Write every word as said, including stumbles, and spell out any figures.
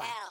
hell.